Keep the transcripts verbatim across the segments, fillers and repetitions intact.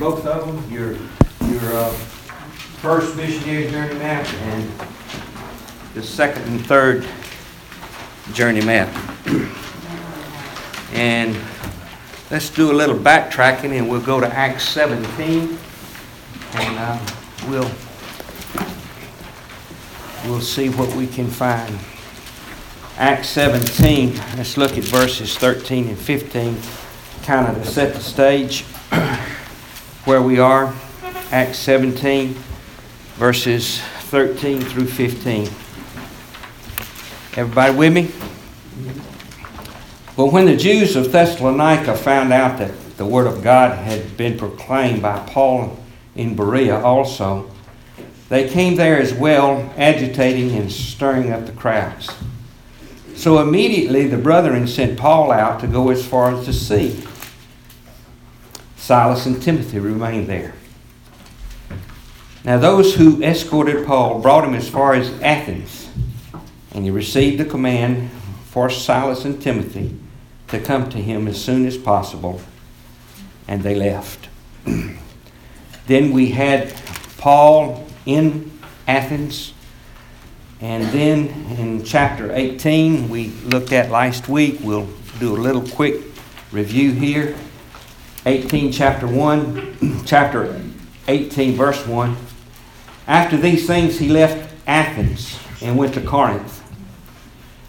both of them, your your uh, first missionary journey map and the second and third journey map. And let's do a little backtracking, and we'll go to Acts seventeen, and uh, we'll we'll see what we can find. Acts seventeen. Let's look at verses thirteen and fifteen, kind of to set the stage where we are. Acts seventeen, verses thirteen through fifteen. Everybody with me? But when the Jews of Thessalonica found out that the word of God had been proclaimed by Paul in Berea also, they came there as well, agitating and stirring up the crowds. So immediately the brethren sent Paul out to go as far as the sea. Silas and Timothy remained there. Now those who escorted Paul brought him as far as Athens, and he received the command for Silas and Timothy to come to him as soon as possible, and they left. Then we had Paul in Athens, and then in chapter eighteen, we looked at last week. We'll do a little quick review here. eighteen, chapter one, chapter eighteen, verse one. After these things, he left Athens and went to Corinth.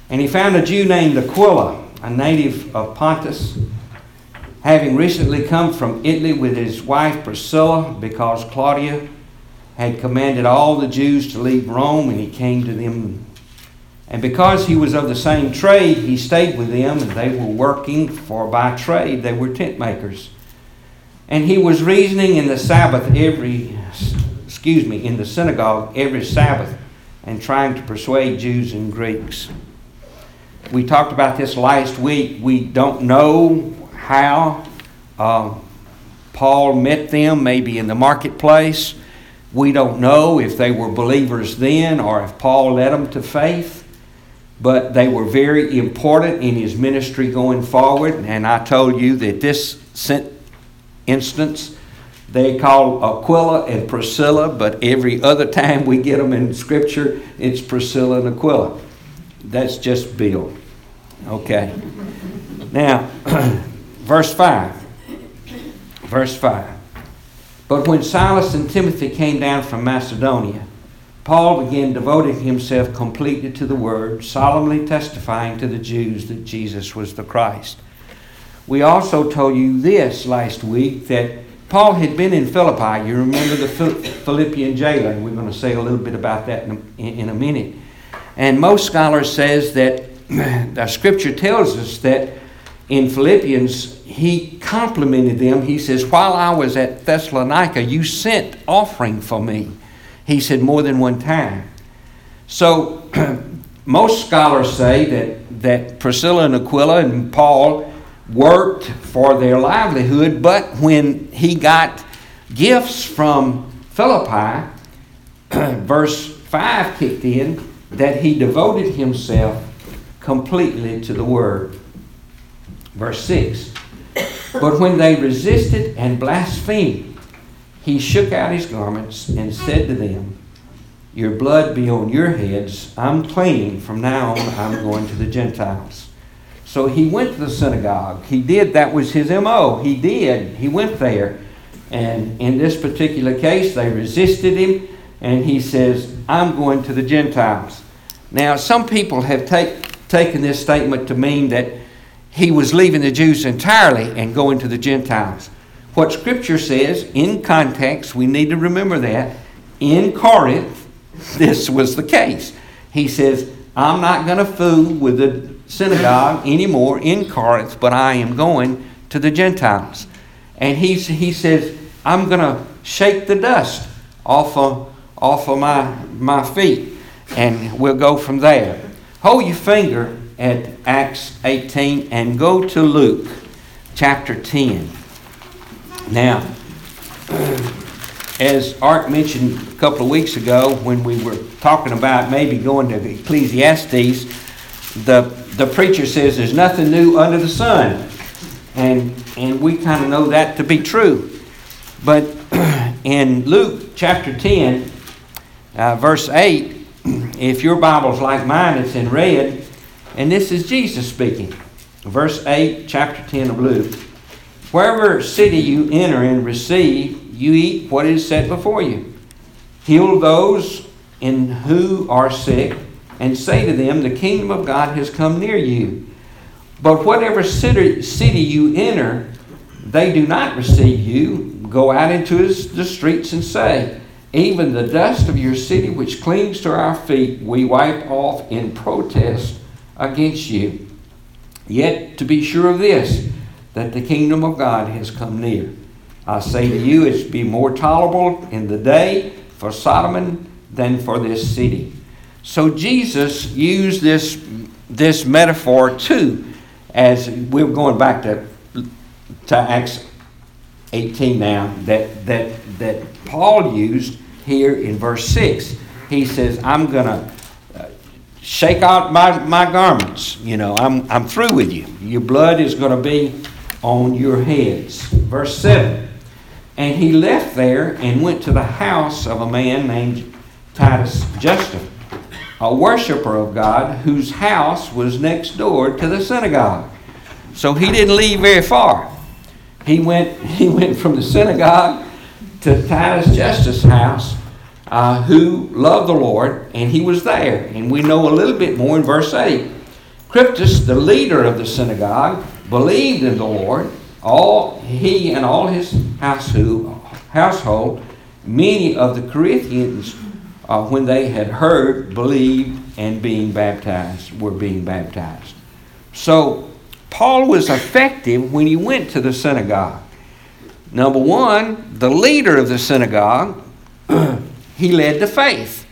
And he found a Jew named Aquila, a native of Pontus, having recently come from Italy with his wife Priscilla, because Claudia had commanded all the Jews to leave Rome, and he came to them. And because he was of the same trade, he stayed with them, and they were working, for by trade they were tent makers. And he was reasoning in the Sabbath every, excuse me, in the synagogue every Sabbath, and trying to persuade Jews and Greeks. We talked about this last week. We don't know how uh, Paul met them, maybe in the marketplace. We don't know if they were believers then or if Paul led them to faith. But they were very important in his ministry going forward. And I told you that this instance, they call Aquila and Priscilla, but every other time we get them in Scripture, it's Priscilla and Aquila. That's just Bill. Okay. Now, verse five. Verse five. But when Silas and Timothy came down from Macedonia, Paul began devoting himself completely to the word, solemnly testifying to the Jews that Jesus was the Christ. We also told you this last week, that Paul had been in Philippi. You remember the Philippian jailer, and we're going to say a little bit about that in a, in a minute. And most scholars says that the Scripture tells us that in Philippians, he complimented them. He says, while I was at Thessalonica, you sent offering for me. He said more than one time. So most scholars say that, that Priscilla and Aquila and Paul worked for their livelihood, but when he got gifts from Philippi, verse five kicked in, that he devoted himself completely to the word. Verse six. But when they resisted and blasphemed, he shook out his garments and said to them, your blood be on your heads. I'm clean. From now on, I'm going to the Gentiles. So he went to the synagogue. He did. That was his M O. He did. He went there. And in this particular case, they resisted him. And he says, I'm going to the Gentiles. Now, some people have take, taken this statement to mean that he was leaving the Jews entirely and going to the Gentiles. What Scripture says, in context, we need to remember that, in Corinth, this was the case. He says, I'm not going to fool with the synagogue anymore in Corinth, but I am going to the Gentiles. And he, he says, I'm going to shake the dust off of off of my, my feet, and we'll go from there. Hold your finger at Acts eighteen and go to Luke chapter ten. Now, as Art mentioned a couple of weeks ago when we were talking about maybe going to Ecclesiastes, the, the preacher says there's nothing new under the sun, and, and we kind of know that to be true. But in Luke chapter ten, uh, verse eight, if your Bible's like mine, it's in red. And this is Jesus speaking. Verse eight, chapter ten of Luke. Wherever city you enter and receive, you eat what is set before you. Heal those in who are sick, and say to them, the kingdom of God has come near you. But whatever city, city you enter, they do not receive you. Go out into his, the streets and say, even the dust of your city which clings to our feet we wipe off in protest against you. Yet to be sure of this, that the kingdom of God has come near. I say to you, it's be more tolerable in the day for Sodom than for this city. So Jesus used this, this metaphor too, as we're going back to, to Acts eighteen now, that, that, that Paul used here in verse six. He says, I'm going to shake out my, my garments. You know, I'm, I'm through with you. Your blood is going to be on your heads. Verse seven. And he left there and went to the house of a man named Titus Justus, a worshiper of God, whose house was next door to the synagogue. So he didn't leave very far. He went, he went from the synagogue to Titus Justus' house, Uh, who loved the Lord, and he was there. And we know a little bit more in verse eight. Crispus, the leader of the synagogue, believed in the Lord, all he and all his household. Many of the Corinthians, uh, when they had heard, believed, and being baptized, were being baptized. So Paul was effective when he went to the synagogue. Number one, the leader of the synagogue, he led to faith.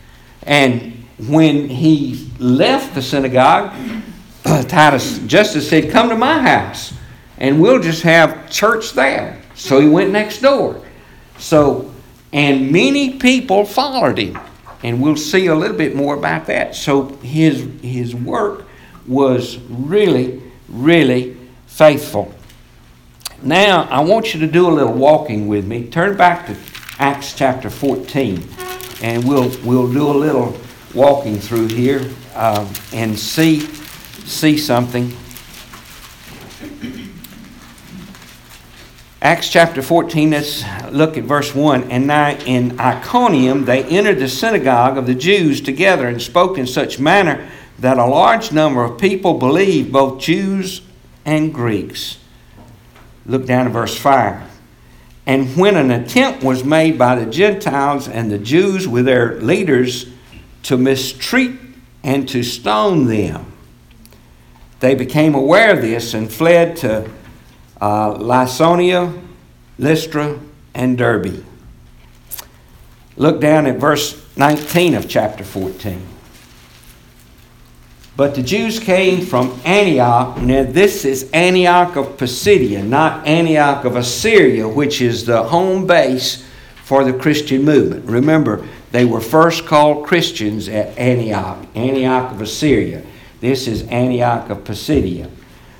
And when he left the synagogue, Titus Justus said, come to my house and we'll just have church there. So he went next door. So, and many people followed him. And we'll see a little bit more about that. So his, his work was really, really faithful. Now, I want you to do a little walking with me. Turn back to Acts chapter fourteen. And we'll we'll do a little walking through here um, and see see something. Acts chapter fourteen, let's look at verse one. And now in Iconium they entered the synagogue of the Jews together and spoke in such manner that a large number of people believed, both Jews and Greeks. Look down to verse five. And when an attempt was made by the Gentiles and the Jews with their leaders to mistreat and to stone them, they became aware of this and fled to uh, Lysonia, Lystra, and Derbe. Look down at verse nineteen of chapter fourteen. But the Jews came from Antioch. Now this is Antioch of Pisidia, not Antioch of Assyria, which is the home base for the Christian movement. Remember, they were first called Christians at Antioch, Antioch of Assyria. This is Antioch of Pisidia.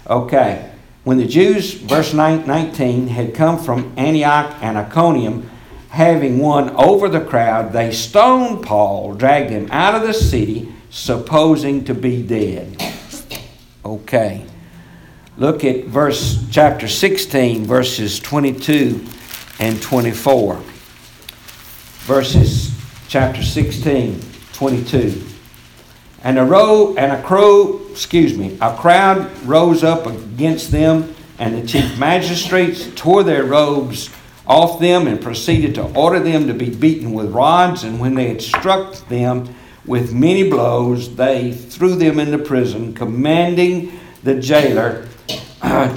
Okay, when the Jews, verse nineteen, had come from Antioch and Iconium, having won over the crowd, they stoned Paul, dragged him out of the city, supposing to be dead. Okay. Look at verse chapter sixteen, verses twenty-two and twenty-four. Verses chapter sixteen, twenty-two. And a row and a crow, excuse me, a crowd rose up against them, and the chief magistrates tore their robes off them and proceeded to order them to be beaten with rods, and when they had struck them with many blows, they threw them into prison, commanding the jailer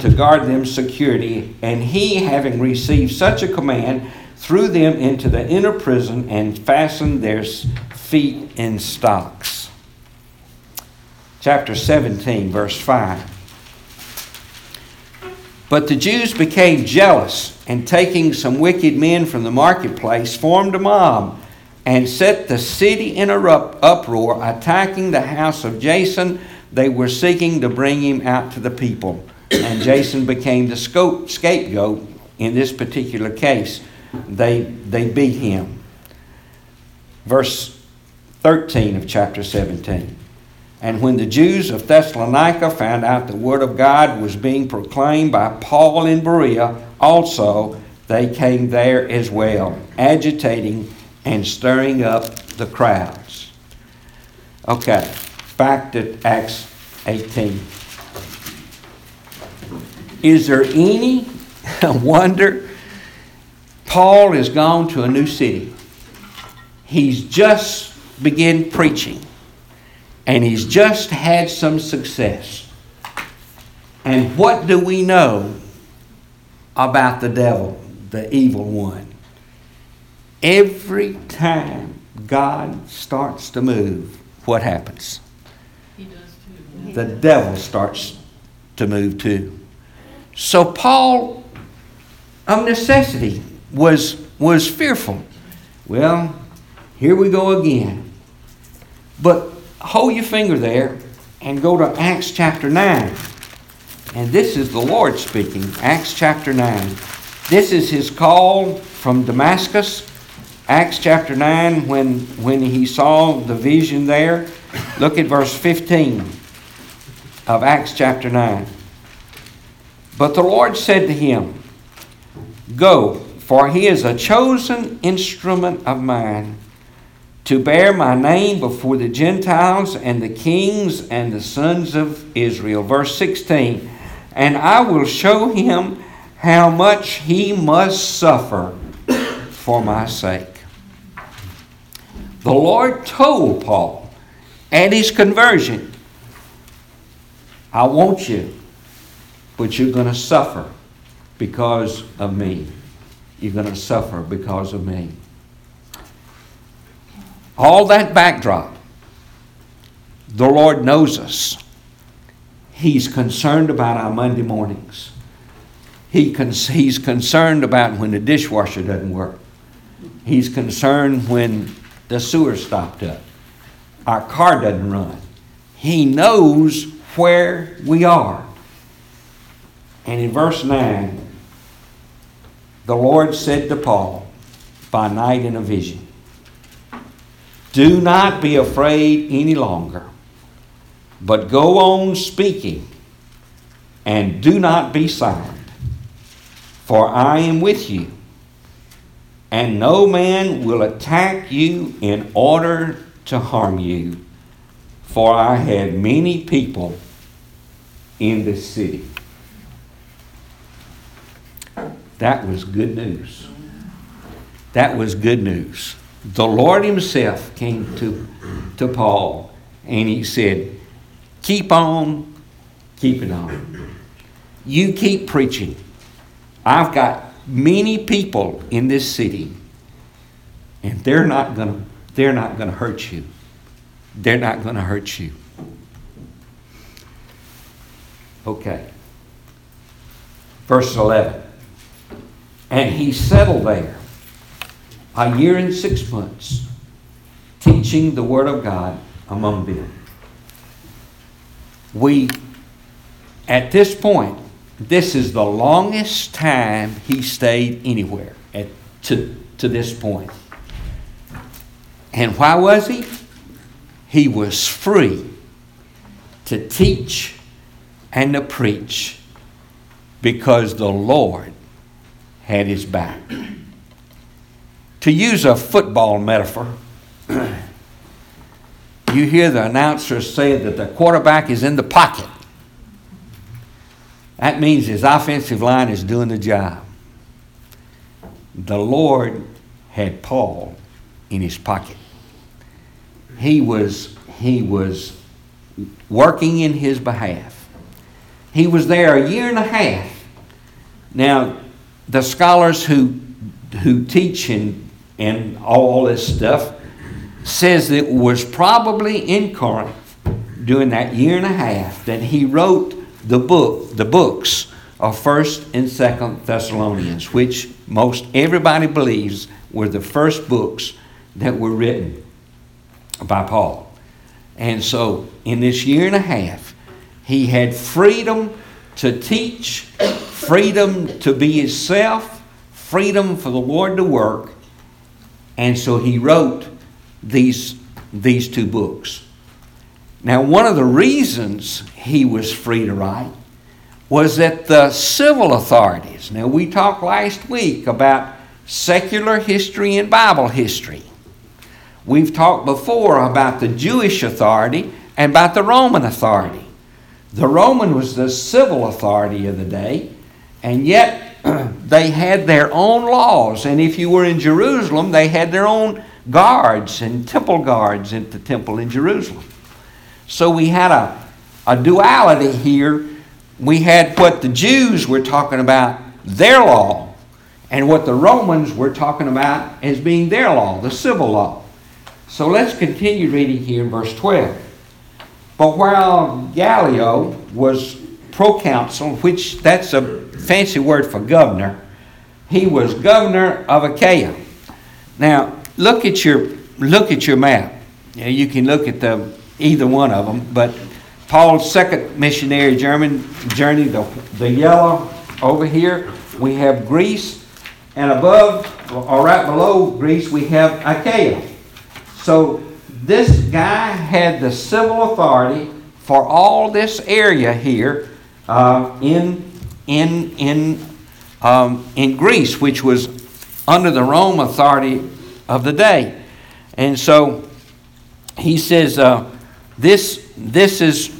to guard them securely. And he, having received such a command, threw them into the inner prison and fastened their feet in stocks. Chapter seventeen, verse five. But the Jews became jealous, and taking some wicked men from the marketplace, formed a mob and set the city in a uproar, attacking the house of Jason. They were seeking to bring him out to the people. And Jason became the scapegoat in this particular case. they they beat him. Verse thirteen of chapter seventeen. And when the Jews of Thessalonica found out the word of God was being proclaimed by Paul in Berea, also they came there as well, agitating and stirring up the crowds. Okay, back to Acts eighteen. Is there any wonder? Paul has gone to a new city. He's just begun preaching. And he's just had some success. And what do we know about the devil, the evil one? Every time God starts to move, what happens? He does too. The devil starts to move too. So Paul, of necessity, was was fearful. Well, here we go again. But hold your finger there and go to Acts chapter nine. And this is the Lord speaking. Acts chapter nine. This is his call from Damascus. Acts chapter nine, when, when he saw the vision there. Look at verse fifteen of Acts chapter nine. But the Lord said to him, Go, for he is a chosen instrument of mine to bear my name before the Gentiles and the kings and the sons of Israel. Verse sixteen, and I will show him how much he must suffer for my sake. The Lord told Paul at his conversion, I want you, but you're going to suffer because of me. You're going to suffer because of me. All that backdrop, the Lord knows us. He's concerned about our Monday mornings. He con- he's concerned about when the dishwasher doesn't work. He's concerned when the sewer stopped up. Our car doesn't run. He knows where we are. And in verse nine, the Lord said to Paul by night in a vision, Do not be afraid any longer, but go on speaking, and do not be silent, for I am with you, and no man will attack you in order to harm you, for I had many people in this city. That was good news. That was good news. The Lord himself came to, to Paul and he said, keep on, keep it on. You keep preaching. I've got many people in this city and they're not gonna they're not gonna hurt you. They're not gonna hurt you. Okay. Verse eleven. And he settled there a year and six months, teaching the word of God among them. We, at this point, this is the longest time he stayed anywhere at, to, to this point. And why was he? He was free to teach and to preach because the Lord had his back. To use a football metaphor, you hear the announcer say that the quarterback is in the pocket. That means his offensive line is doing the job. The Lord had Paul in his pocket. He was, he was working in his behalf. He was there a year and a half. Now, the scholars who who teach and, and all this stuff says it was probably in Corinth during that year and a half that he wrote the book, the books of First and Second Thessalonians, which most everybody believes were the first books that were written by Paul. And so in this year and a half, he had freedom to teach, freedom to be himself, freedom for the Lord to work. And so he wrote these, these two books. Now, one of the reasons he was free to write was that the civil authorities, now we talked last week about secular history and Bible history. We've talked before about the Jewish authority and about the Roman authority. The Roman was the civil authority of the day, and yet they had their own laws. And if you were in Jerusalem, they had their own guards and temple guards at the temple in Jerusalem. So we had a, a duality here. We had what the Jews were talking about, their law, and what the Romans were talking about as being their law, the civil law. So let's continue reading here in verse twelve. But while Gallio was proconsul, which that's a fancy word for governor, he was governor of Achaia. Now, look at your look at your map. You can look at the either one of them, but Paul's second missionary journey, the, the yellow over here, we have Greece, and above, or right below Greece, we have Achaia. So this guy had the civil authority for all this area here uh, in in in um, in Greece, which was under the Rome authority of the day. And so he says, uh, "This this is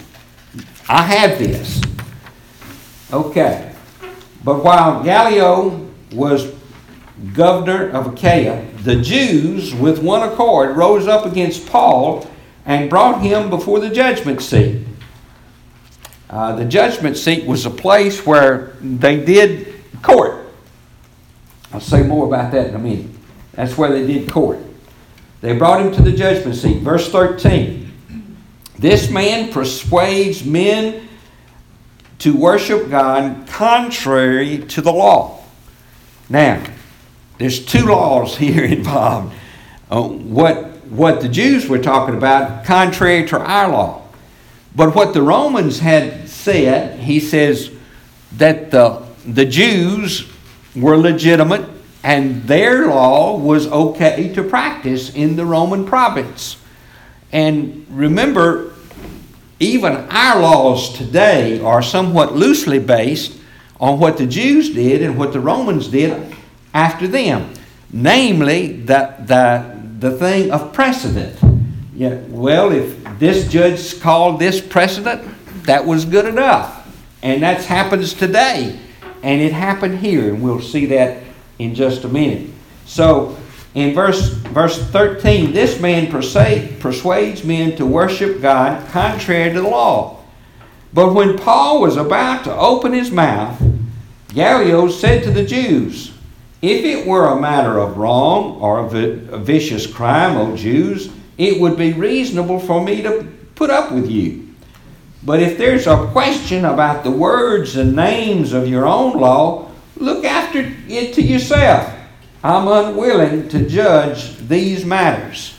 I have this." Okay, but while Gallio was governor of Achaia, the Jews, with one accord, rose up against Paul and brought him before the judgment seat. Uh, the judgment seat was a place where they did court. I'll say more about that in a minute. That's where they did court. They brought him to the judgment seat. Verse thirteen. This man persuades men to worship God contrary to the law. Now, there's two laws here involved. Uh, what what the Jews were talking about, contrary to our law. But what the Romans had said, he says that the, the Jews were legitimate and their law was okay to practice in the Roman province. And remember, even our laws today are somewhat loosely based on what the Jews did and what the Romans did after them, namely the, the, the thing of precedent. Yeah, well, if this judge called this precedent, that was good enough. And that happens today. And it happened here, and we'll see that in just a minute. So, in verse, verse thirteen, this man persuade, persuades men to worship God contrary to the law. But when Paul was about to open his mouth, Gallio said to the Jews, "If it were a matter of wrong or of a vicious crime, O Jews, it would be reasonable for me to put up with you. But if there's a question about the words and names of your own law, look after it to yourself. I'm unwilling to judge these matters."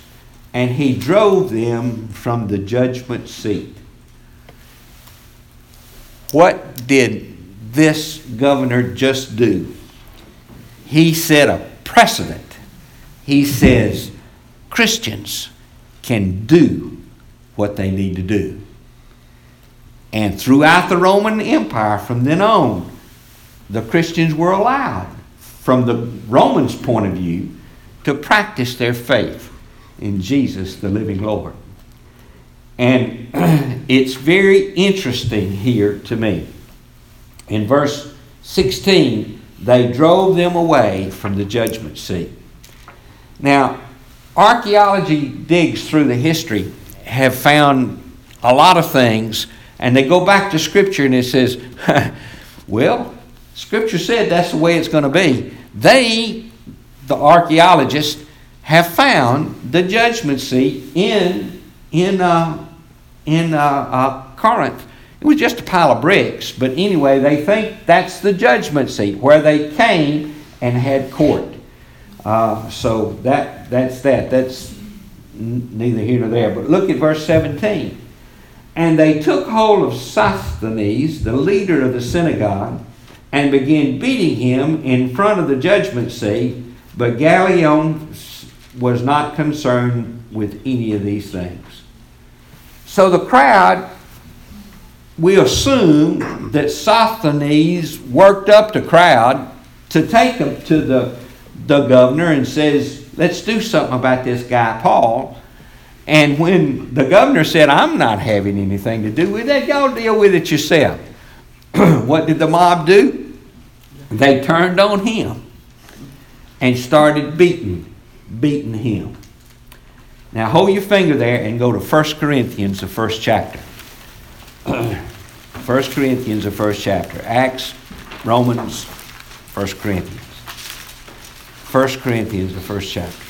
And he drove them from the judgment seat. What did this governor just do? He set a precedent. He says Christians can do what they need to do. And throughout the Roman Empire from then on, the Christians were allowed, from the Romans' point of view, to practice their faith in Jesus, the living Lord. And it's very interesting here to me. In verse sixteen, they drove them away from the judgment seat. Now, archaeology digs through the history have found a lot of things, and they go back to Scripture and it says, well, Scripture said that's the way it's going to be. They, the archaeologists, have found the judgment seat in, in, uh, in uh, uh, Corinth. It was just a pile of bricks, but anyway, they think that's the judgment seat where they came and had court. Uh, so that that's that. That's neither here nor there. But look at verse seventeen. And they took hold of Sosthenes, the leader of the synagogue, and began beating him in front of the judgment seat, but Gallio was not concerned with any of these things. So the crowd, we assume that Sosthenes worked up the crowd to take them to the, the governor and says, let's do something about this guy Paul. And when the governor said, I'm not having anything to do with that, y'all deal with it yourself. What did the mob do? They turned on him and started beating, beating him. Now hold your finger there and go to First Corinthians, the first chapter. First Corinthians, the first chapter. Acts, Romans, First Corinthians. First Corinthians, the first chapter.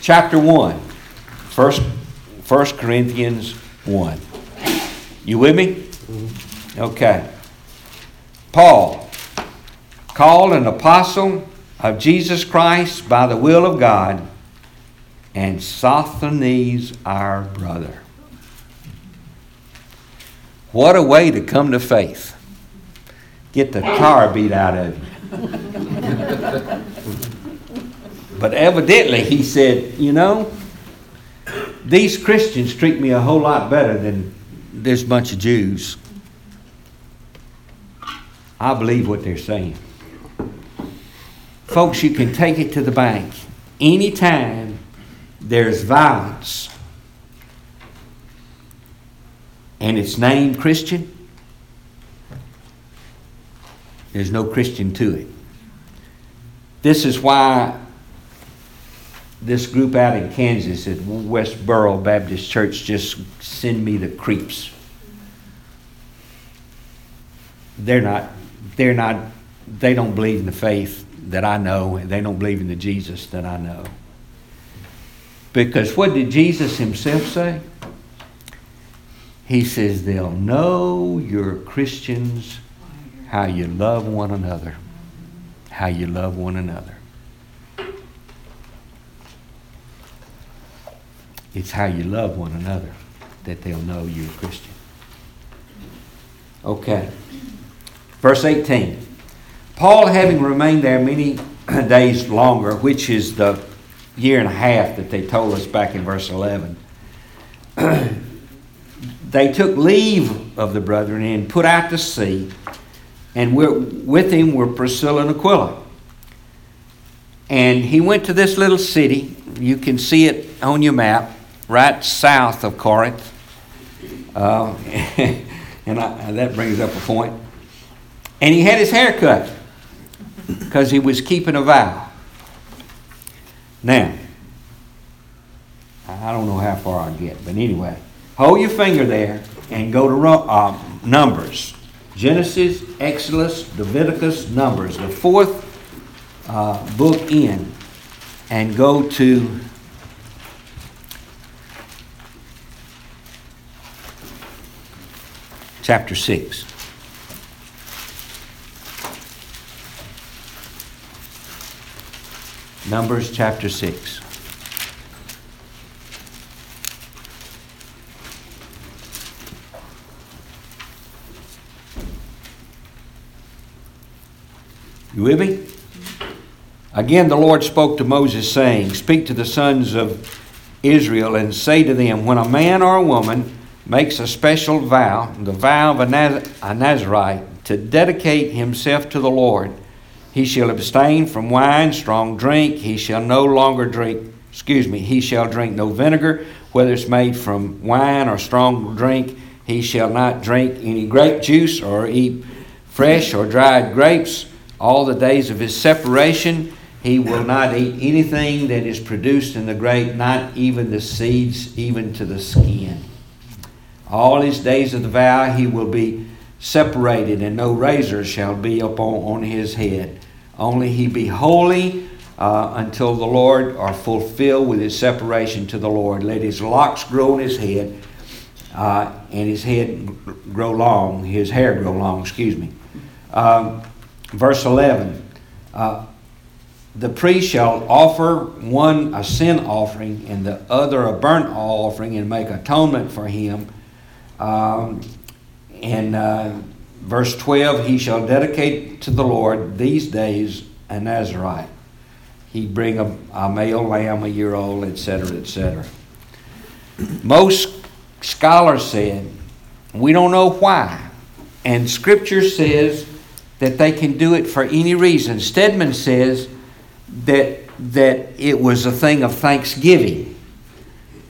Chapter one, first, first Corinthians one. You with me? Okay. Paul, called an apostle of Jesus Christ by the will of God, and Sosthenes our brother. What a way to come to faith. Get the tar beat out of you. But evidently, he said, you know, these Christians treat me a whole lot better than this bunch of Jews. I believe what they're saying. Folks, you can take it to the bank. Anytime there's violence and it's named Christian, there's no Christian to it. This is why this group out in Kansas at Westboro Baptist Church just send me the creeps. They're not, they're not, they don't believe in the faith that I know, and they don't believe in the Jesus that I know. Because what did Jesus himself say? He says, they'll know you're Christians how you love one another. How you love one another. It's how you love one another that they'll know you're a Christian. Okay. Verse eighteen. Paul, having remained there many days longer, which is the year and a half that they told us back in verse eleven, they took leave of the brethren and put out to sea, and we're, with him were Priscilla and Aquila. And he went to this little city. You can see it on your map. Right south of Corinth, uh, and I, that brings up a point. And he had his hair cut because he was keeping a vow. Now, I don't know how far I get, but anyway, hold your finger there and go to uh, Numbers, Genesis, Exodus, Leviticus, Numbers, the fourth uh, book in, and go to. Chapter six. Numbers chapter six. You with me? Again, the Lord spoke to Moses, saying, speak to the sons of Israel and say to them, when a man or a woman makes a special vow, the vow of a, Naz- a Nazarite, to dedicate himself to the Lord. He shall abstain from wine, strong drink. He shall no longer drink, excuse me, he shall drink no vinegar, whether it's made from wine or strong drink. He shall not drink any grape juice or eat fresh or dried grapes. All the days of his separation, he will not eat anything that is produced in the grape, not even the seeds, even to the skin. All his days of the vow he will be separated, and no razor shall be upon on his head. Only he be holy uh, until the Lord, or fulfilled with his separation to the Lord. Let his locks grow on his head, uh, and his head grow long, his hair grow long, excuse me. Um, verse eleven, uh, the priest shall offer one a sin offering and the other a burnt offering and make atonement for him. Um, and uh, verse twelve, he shall dedicate to the Lord these days a Nazarite. He bring a, a male lamb, a year old, et cetera, et cetera. Most scholars said, we don't know why. And Scripture says that they can do it for any reason. Stedman says that that it was a thing of thanksgiving.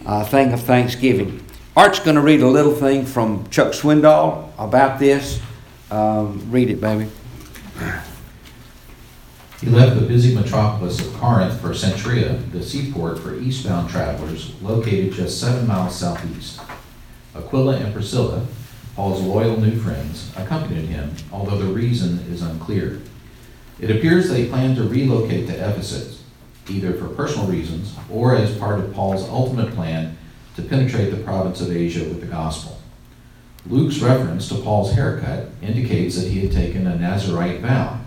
A thing of thanksgiving. Art's going to read a little thing from Chuck Swindoll about this. Um, read it, baby. He left the busy metropolis of Corinth for Centuria, the seaport for eastbound travelers, located just seven miles southeast. Aquila and Priscilla, Paul's loyal new friends, accompanied him, although the reason is unclear. It appears they planned to relocate to Ephesus, either for personal reasons or as part of Paul's ultimate plan to penetrate the province of Asia with the gospel. Luke's reference to Paul's haircut indicates that he had taken a Nazarite vow.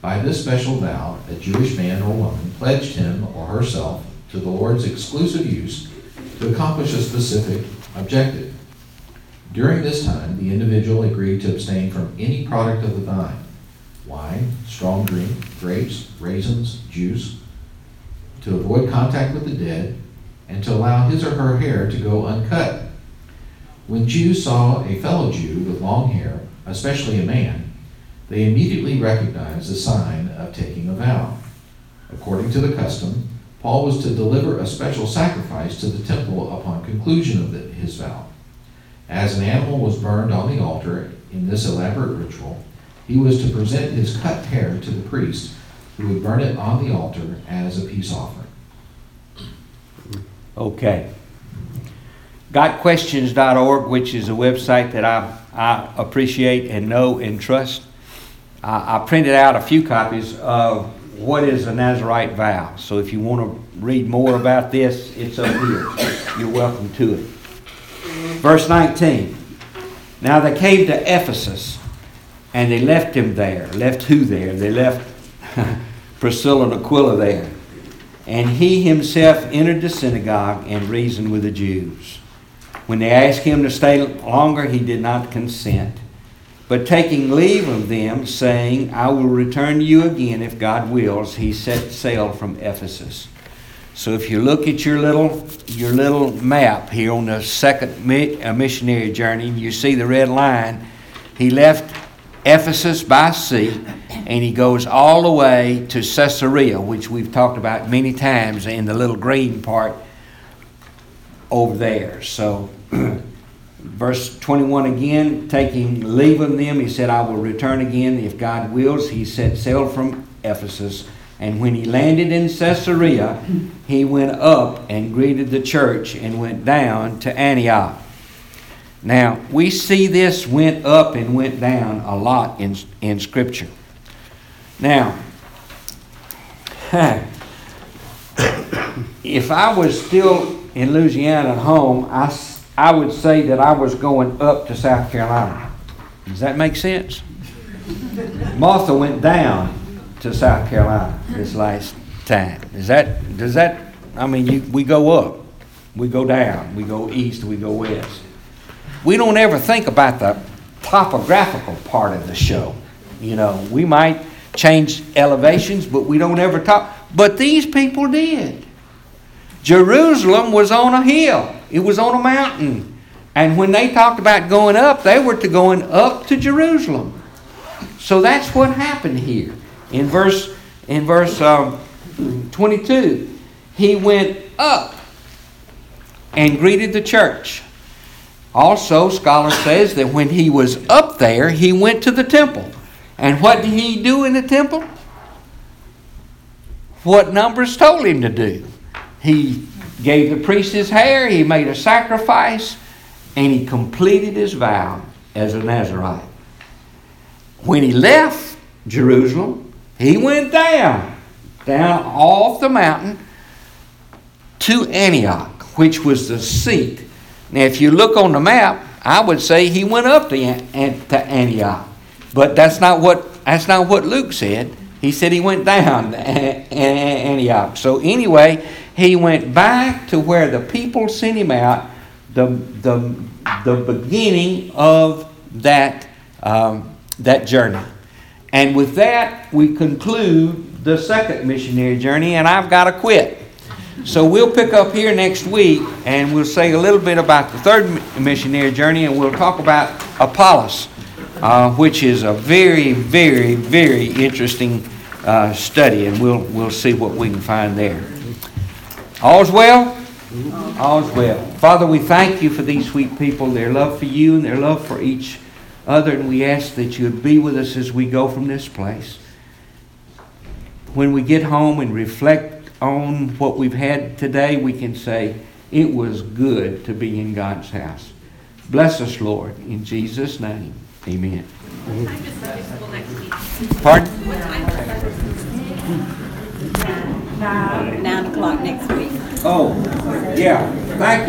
By this special vow, a Jewish man or woman pledged him or herself to the Lord's exclusive use to accomplish a specific objective. During this time, the individual agreed to abstain from any product of the vine, wine, strong drink, grapes, raisins, juice, to avoid contact with the dead, and to allow his or her hair to go uncut. When Jews saw a fellow Jew with long hair, especially a man, they immediately recognized the sign of taking a vow. According to the custom, Paul was to deliver a special sacrifice to the temple upon conclusion of the, his vow. As an animal was burned on the altar in this elaborate ritual, he was to present his cut hair to the priest, who would burn it on the altar as a peace offering. Okay. got questions dot org, which is a website that I, I appreciate and know and trust. I, I printed out a few copies of what is a Nazarite vow. So if you want to read more about this, it's up here. You're welcome to it. Verse nineteen. Now they came to Ephesus, and they left him there. Left who there? They left Priscilla and Aquila there. And he himself entered the synagogue and reasoned with the Jews. When they asked him to stay longer, he did not consent, but taking leave of them, saying, I will return to you again if God wills, he set sail from Ephesus. So if you look at your little your little map here on the second missionary journey, you see the red line. He left Ephesus by sea, and he goes all the way to Caesarea, which we've talked about many times in the little green part over there. So verse twenty-one again, taking leave of them, he said, I will return again if God wills. He set sail from Ephesus, and when he landed in Caesarea, he went up and greeted the church and went down to Antioch. Now, we see this went up and went down a lot in, in Scripture. Now, if I was still in Louisiana at home, I, I would say that I was going up to South Carolina. Does that make sense? Martha went down to South Carolina this last time. Is that, does that, I mean, you, we go up, we go down, we go east, we go west. We don't ever think about the topographical part of the show. You know, we might change elevations, but we don't ever talk. But these people did. Jerusalem was on a hill. It was on a mountain. And when they talked about going up, they were to going up to Jerusalem. So that's what happened here. In verse, in verse um, twenty-two, he went up and greeted the church. Also, scholar says that when he was up there, he went to the temple. And what did he do in the temple? What Numbers told him to do. He gave the priest his hair, he made a sacrifice, and he completed his vow as a Nazarite. When he left Jerusalem, he went down, down off the mountain to Antioch, which was the seat. Now, if you look on the map, I would say he went up to Antioch, but that's not what that's not what Luke said. He said he went down to Antioch. So anyway, he went back to where the people sent him out, the the, the beginning of that um, that journey. And with that, we conclude the second missionary journey, and I've got to quit. So we'll pick up here next week, and we'll say a little bit about the third missionary journey, and we'll talk about Apollos, uh, which is a very, very, very interesting uh, study, and we'll we'll see what we can find there. All's well? All's well. Father, we thank you for these sweet people, their love for you and their love for each other, and we ask that you would be with us as we go from this place. When we get home and reflect on what we've had today, we can say, it was good to be in God's house. Bless us, Lord, in Jesus' name. Amen. What time does Sunday school next week? Pardon? What time does Sunday school next week? nine o'clock next week. Oh, yeah. Thank you.